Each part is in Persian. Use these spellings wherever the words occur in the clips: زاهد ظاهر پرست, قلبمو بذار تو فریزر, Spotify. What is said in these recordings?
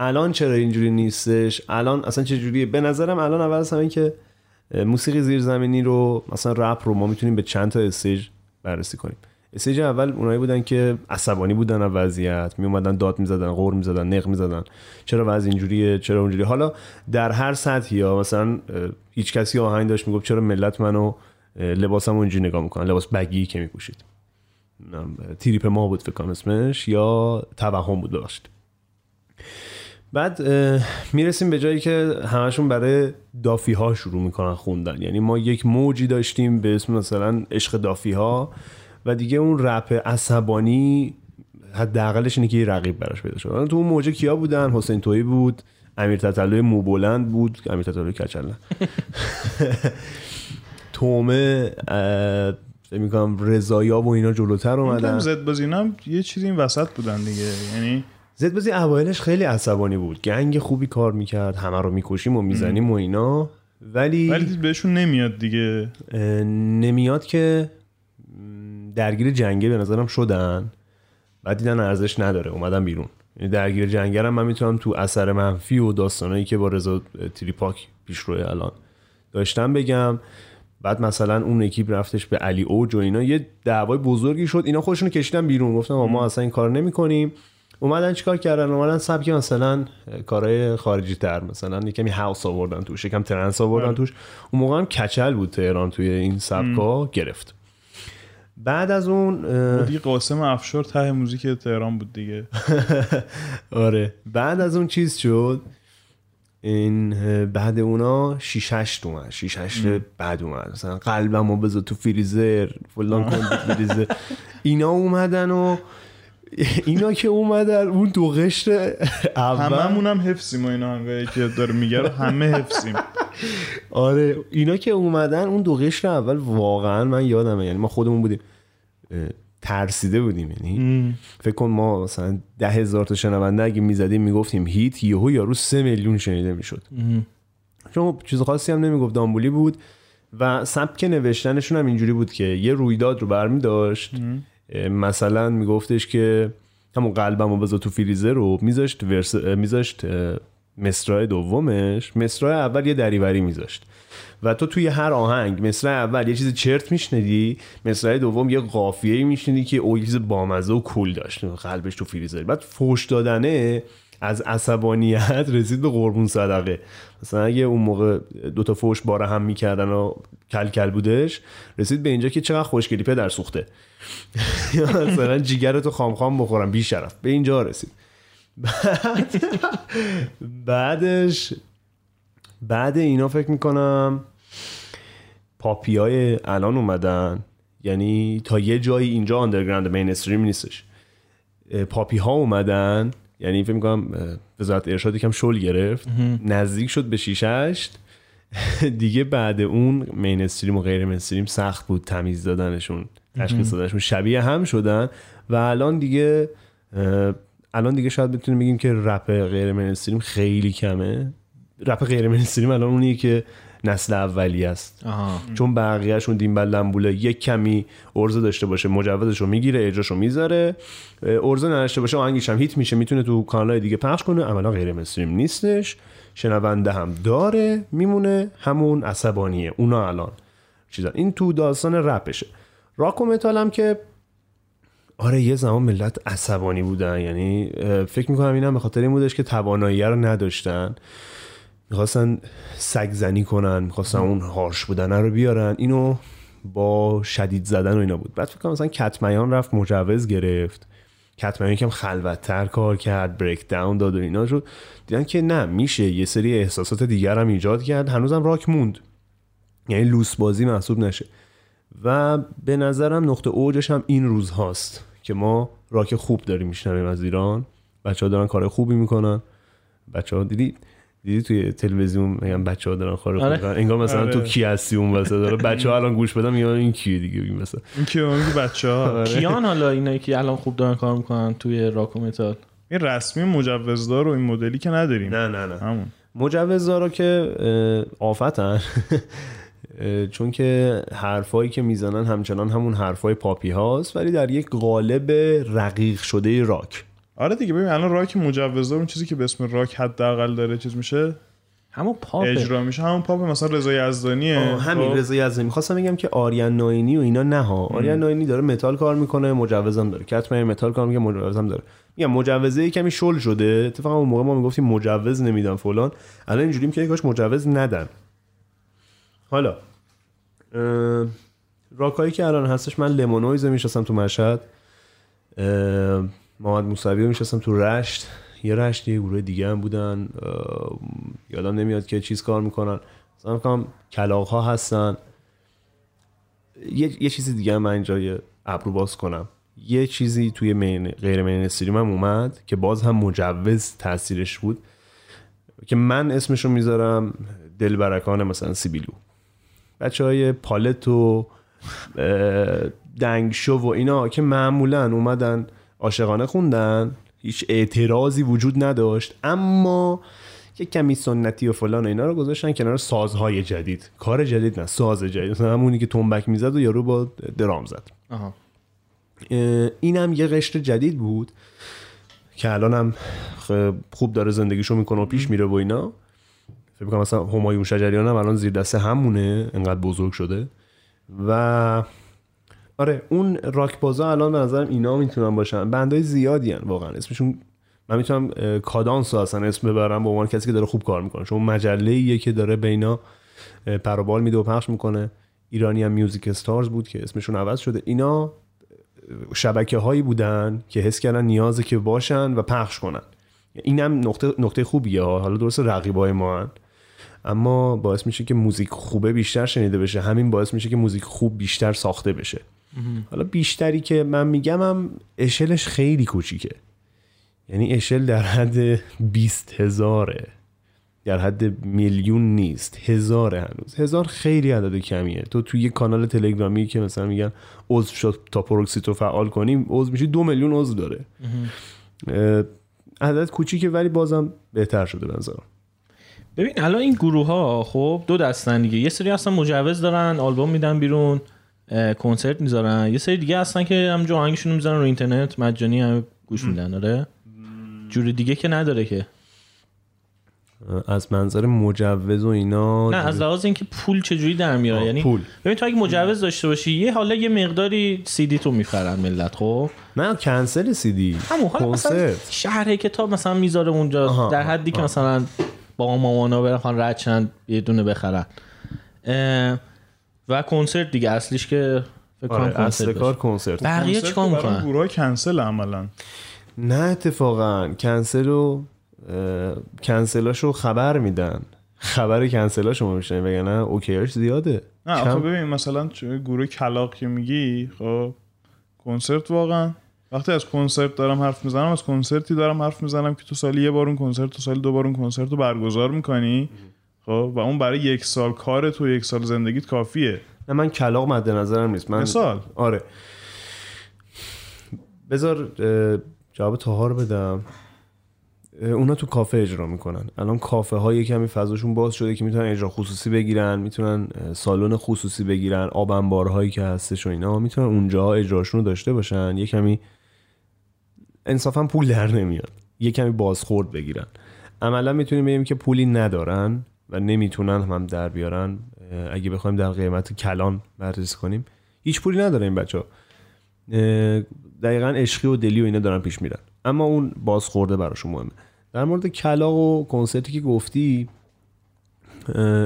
الان چرا اینجوری نیستش، الان اصلا چه جوریه؟ به نظرم الان اول از همه این که موسیقی زیرزمینی رو مثلا رپ رو ما میتونیم به چند تا استیج بررسی کنیم. استیج اول اونایی بودن که عصبانی بودن از وضعیت، میومدن داد میزدن، غر میزدن، نق میزدن، چرا وضع اینجوریه، چرا اونجوریه. حالا در هر سطحی، یا مثلا هیچ کسی آهنگ داشت میگفت چرا ملت منو لباسمو اینجوری نگاه میکنن، لباس بگی که میپوشید، تریپ ما بود فکر کنم اسمش، یا توهم بود داشت. بعد میرسیم به جایی که همشون برای دافی ها شروع میکنن خوندن. یعنی ما یک موجی داشتیم به اسم مثلا عشق دافی ها و دیگه اون رپ عصبانی حداقلش اینه که یه رقیب براش پیدا شد. تو اون موجه کیا بودن؟ حسین تویی بود، امیر تتلو موبلند بود، امیر تتلو کچلن تومه میگم، رضایا و اینا جلوتر اومدن. زد بازی اینا هم یه چیزی این وسط بودن دیگه. یعنی زد بازی اوایلش خیلی عصبانی بود، گنگ خوبی کار میکرد، همه رو میکشیم و میزنیم و اینا، ولی بهشون نمیاد دیگه، نمیاد که درگیر جنگه به نظرم شدن، بعد دیدن ارزش نداره اومدن بیرون. یعنی درگیر جنگه هم من میتونم تو اثر منفی و داستانایی که با رضا تریپاک پیشروی الان داشتم بگم. بعد مثلا اون اکیپ رفتش به علی اوج و اینا، یه دعوای بزرگی شد، اینا خودشونو کشیدن بیرون، گفتن ما اصلا این کارو نمی‌کنیم. اومدن چیکار کردن؟ اومدن سبک مثلا کارهای خارجی تر، مثلا یکمی هاوس آوردن توش، یکم ترنس آوردن توش. اون موقع هم کچل بود تهران توی این سبکا گرفت. بعد از اون دیگه قاسم افشار ته موزیک تهران بود دیگه. آره بعد از اون چیز شد این، بعد اونا 6-8 اومد، 6-8 بعد اومد مثلا قلبمو بذار تو فریزر، فلان کن تو فریزر، اینا اومدن. و اینا که اومدن اون دو قشر اول، هممون هم حفظیم و اینا هنگایی که داره میگه همه حفظیم. آره اینا که اومدن اون دو قشر اول واقعا من یادمه، یعنی ما خودمون بودیم ترسیده بودیم. یعنی فکر کن ما مثلا 10,000 تا شنونده اگه میزدیم میگفتیم هیت، یهو یارو 3,000,000 شنیده میشد، چون چیز خاصی هم نمیگفت، دامبولی بود. و سبک نوشتنشون هم اینجوری بود که یه رویداد رو برمی داشت، مثلا میگفتش که همون قلبمو بذار تو فریزر رو میذاشت، میذاشت مصرع دومش، مصرع اول یه دریوری میذاشت و تو توی هر آهنگ مصرع اول یه چیز چرت میشنیدی، مصرع دوم یه قافیه‌ای میشنیدی که اون چیز بامزه و کول داشت، قلبش تو فریزر. بعد فوش دادنه از عصبانیت رسید به قربون صدقه. مثلا اگه اون موقع دوتا فوش باره هم میکردن و کل کل بودش، رسید به اینجا که چقدر خوشگلی پدر سوخته، یا مثلا جیگرتو خام خام بخورم بی شرف، به اینجا رسید. بعدش بعد اینا فکر میکنم پاپیای الان اومدن. یعنی تا یه جایی اینجا آندرگراند مینستریم نیستش، پاپی ها اومدن. یعنی فکر میکنم وزارت ارشاد یکم شل گرفت، نزدیک شد به 6-8 دیگه. بعد اون مینستریم و غیر مینستریم سخت بود تمیز دادنشون، تشخیص دادنشون، شبیه هم شدن. و الان دیگه شاید بتونیم بگیم که رپ غیر مینستریم خیلی کمه. رپ غیر مینستریم الان اونیه که نسل اولی است، چون بقیه‌شون دینبل لمبوله، یک کمی ارزه داشته باشه مجوزشو میگیره، اجراشو میذاره، ارزه نداشته باشه آهنگش هم هیت میشه، میتونه تو کانال‌های دیگه پخش کنه، عملا غیر مینستریم نیستش، شنونده هم داره، میمونه همون عصبانیه. اونا الان چیزا این تو داستان رپشه. راک و متال هم که آره یه زمان ملت عصبانی بودن، یعنی فکر میکنم اینم به خاطر این بودش که توانایی رو نداشتن، میخواستن سگزنی کنن، میخواستن اون هارش بودن رو بیارن، اینو با شدید زدن و اینا بود. بعد فکر کنم مثلا کتمیان رفت مجوز گرفت، کتمیان یکم خلوت‌تر کار کرد، بریک داون داد و اینا شد، دیدن که نه میشه یه سری احساسات دیگر هم ایجاد کرد، هنوزم راک موند، یعنی لوس بازی محسوب نشه. و به نظرم نقطه اوجش هم این روز هاست که ما راک خوب داریم میشنویم از ایران، بچه‌ها دارن کار خوبی میکنن، بچه‌ها دیدی توی تلویزیون میگن بچه‌ها دارن کار خوبی میکنن، انگار مثلا تو کی هستی اون واسه داره بچه‌ها الان گوش بدم، یا این کیه دیگه، این مثلا این کیه، اون بچه‌ها کیان، حالا اینایی که الان خوب دارن کار میکنن توی راک و متال، این رسمی مجوزدار و این مدلی که نداریم. نه همون مجوزدارا که آفتن، چون که حرفایی که میزنن همچنان همون حرفای پاپی هاست، ولی در یک قالب رقیق شده راک. آره دیگه ببین الان راک مجوز داره، اون چیزی که به اسم راک حداقل داره چیز میشه همون پاپ اجرا میشه، همون پاپ مثلا رضا یزدانیه، همین رضا یزدانی. می‌خواستم بگم که آریان ناینی و اینا نه ها، آریان ناینی داره متال کار میکنه، مجوزم داره، کتمه متال کار میکنه، مجوزم داره. میگم مجوزه کمی شل شده، اتفاقا اون موقع ما میگفتیم مجوز نمیدن فلان، الان اینجوریم که کاش مجوز ندن. حالا راکایی که الان هستش، من لیمونویز میشستم تو مشهد، محمد موسوی میشستم تو رشت، یه رشت یه گروه دیگه هم بودن یادم نمیاد که چیز کار میکنن، مثلا میگم کلاغ ها هستن. یه چیزی دیگه هم من اینجا یه ابرو باز کنم، یه چیزی توی غیر مین استریم هم اومد که باز هم مجوز تاثیرش بود که من اسمشو میذارم دلبرکان مثلا سیبیلو، بچهای پالت و دنگشو و اینا که معمولا اومدن عاشقانه خوندن، هیچ اعتراضی وجود نداشت، اما یه کمی سنتی و فلان و اینا رو گذاشتن کنار، سازهای جدید، کار جدید نه، ساز جدید، مثلا همونی که تنبک میزد و یارو با درام زد. اینم یه قشر جدید بود که الانم خوب داره زندگیشو میکنه و پیش میره و اینا. فکر می‌کنم مثلا همایون شجریان هم الان زیر دست همونه، انقدر بزرگ شده. و آره اون راک بازا الان به نظرم اینا میتونن باشن، بندای زیادی ان واقعا اسمشون، من میتونم کادانس اصلا اسم ببرم به عنوان کسی که داره خوب کار میکنه، چون مجله‌ایه که داره بینا پروبال میده و پخش میکنه. ایرانی هم میوزیک استارز بود که اسمشون عوض شده. اینا شبکه‌هایی بودن که حس کردن نیازه که باشن و پخش کنن. اینم نقطه خوبیه ها. حالا درسته رقیبای ما هن، اما باعث میشه که موزیک خوبه بیشتر شنیده بشه، همین باعث میشه که موزیک خوب بیشتر ساخته بشه. حالا بیشتری که من میگم هم اشلش خیلی کوچیکه، یعنی اشل در حد 20,000، در حد میلیون نیست، هزاره. هنوز 1,000 خیلی عدد کمیه. تو توی یه کانال تلگرامی که مثلا میگن عضو شد تا پروکسی تو فعال کنیم عضو میشه، 2,000,000 عضو داره. عدد کوچیکه ولی بازم بهتر شده به نظرم. ببین حالا این گروه ها خب دو دستن دیگه، یه سری اصلا مجوز دارن، آلبوم میدن بیرون، کنسرت میذارن، یه سری دیگه هستن که همونجا آهنگشون میذارن رو اینترنت مجانی هم گوش میدن. آره جوری دیگه که نداره که از منظر مجوز و اینا، نه از لحاظ اینکه پول چجوری در میاره. یعنی ببین تو اگه مجوز داشته باشی یه حالا یه مقداری سی دی تو میخرن ملت، خب نه کنسل سی دی، همون حالا مثلا شهره که تا مثلا میذاره اونجا در حدی که مثلا با مامانا برن رد چند یه دونه بخرن و کنسرت دیگه اصلیش که فکر کنم اصل کار کنسرت. بقیه چیکار میکنن؟ گروه کنسل عملا. نه اتفاقا کنسلاشو خبر میدن، خبر کنسلاشو ما میشنیم، بگن نه اوکیاش زیاده. نه آخه ببین مثلا گروه کلاغ که میگی، خب کنسرت واقعا وقتی از کنسرت دارم حرف میزنم، از کنسرتی دارم حرف میزنم که تو سالی یه بار اون کنسرت، تو سالی 2 بار اون کنسرت رو برگزار میکنی، خب و اون برای 1 سال کار تو، 1 سال زندگیت کافیه. نه من کلاغ مد نظرم نیست، من مثال. آره بذار جواب طاهر بدم. اونا تو کافه اجرا میکنن الان، کافه ها یکمی فضاشون باز شده که میتونن اجرا خصوصی بگیرن، میتونن سالن خصوصی بگیرن، آب انبارهایی که هستش و اینا، میتونن اونجا اجراشون رو داشته باشن، یکمی انصافا پول در نمیاد، یکمی بازخورد بگیرن. عملا میتونیم بگیم که پولی ندارن و نمیتونن هم در بیارن. اگه بخوایم در قیمت کلان بررسی کنیم، هیچ پولی نداره این بچه‌ها، دقیقاً عشقی و دلی و اینا دارن پیش میرن، اما اون بازخورده براشون مهمه. در مورد کلاغ و کنسرتی که گفتی،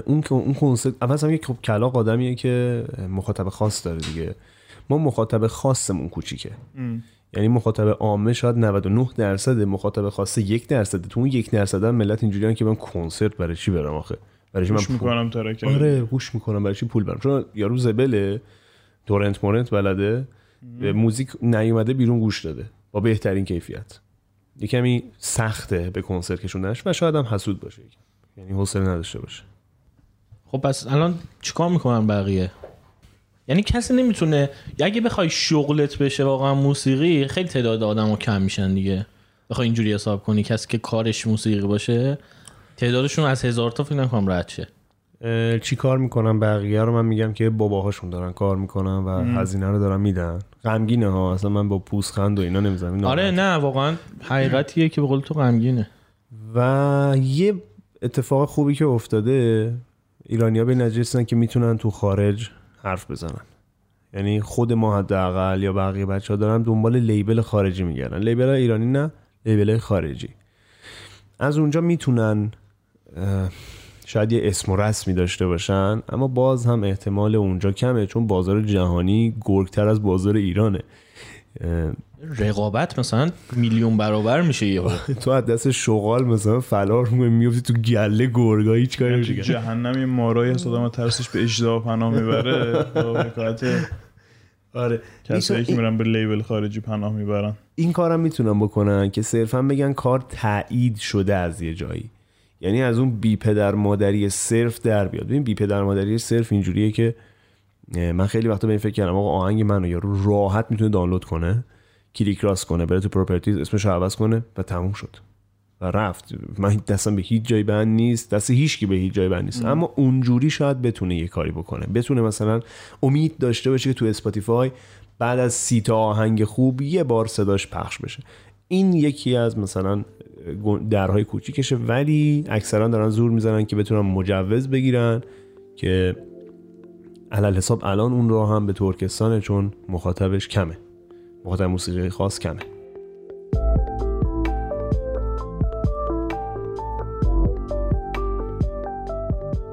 اون کنسرت اصلا یک کلاغ آدمیه که مخاطب خاص داره دیگه، ما مخاطب خاصمون کوچیکه، یعنی مخاطب عامه شاید 99% مخاطب خاصه 1%، تو اون 1% هم ملت اینجوریان که من کنسرت برای چی برم آخه، برای چی من میکنم ترک، آره گوش میکنم، برای چی پول برم، چون یارو زبله تورنت مورنت بلده، موزیک نیومده بیرون گوش داده با بهترین کیفیت. یه کمی سخته به کنسرت کشوندنش و شاید هم حسود باشه، یعنی حوصله نداشته باشه. خب پس الان چیکار میکنن بقیه؟ یعنی کسی نمیتونه، اگه بخوای شغلت بشه واقعا موسیقی، خیلی تعداد آدمو کم میشن دیگه. بخوای اینجوری حساب کنی کسی که کارش موسیقی باشه تعدادشون از 1000 تا فکر نکنم رد شه. چی کار میکنن بقیه رو من میگم که باباهاشون دارن کار میکنن و هزینه رو دارن میدن. غمگینه ها، اصلا من با پوزخند و اینا نمیزنم. آره نه واقعا حقیقتیه که به قول تو غمگینه. و یه اتفاق خوبی که افتاده، ایرانی‌ها به نجیسن که میتونن تو خارج حرف بزنن. یعنی خود ما حداقل یا بقیه بچه‌ها دارن دنبال لیبل خارجی میگردن. لیبل ایرانی نه، لیبل خارجی. از اونجا میتونن شاید یه اسم و رسمی داشته باشن، اما باز هم احتمال اونجا کمه، چون بازار جهانی گرگتر از بازار ایرانه. رقابت مثلا میلیون برابر میشه یه بار. تو از دست شغال مثلا فلار میفتی تو گله گرگا، هیچ کاری نمیشه. جهنم یه مارای هست، آدم ترسش به اجزا پناه میبره. آره کسایی که میرن به لیبل خارجی پناه میبرن. این کارم میتونن بکنن که صرفا بگن کار تایید شده از یه جایی، یعنی از اون بی پدر مادری صرف در بیاد. ببین بی پدر مادری صرف اینجوریه که من خیلی وقتا به این فکر کردم آقا آهنگ منو یارو راحت میتونه دانلود کنه، کلیک راست کنه، بره تو پراپرتیز اسمش رو عوض کنه و تموم شد و رفت. من دستم به هیچ جای بند نیست، دست هیچکی به هیچ جای بند نیست. اما اونجوری شاید بتونه یه کاری بکنه، بتونه مثلا امید داشته باشه که تو اسپاتیفای بعد از 30 تا آهنگ خوب یه بار صداش پخش بشه. این یکی از مثلا درهای کوچیکشه، ولی اکثرا دارن زور میزنن که بتونن مجوز بگیرن که علل حساب الان اون راه هم به ترکستانه، چون مخاطبش کمه، مخاطب موسیقی خاص کمه.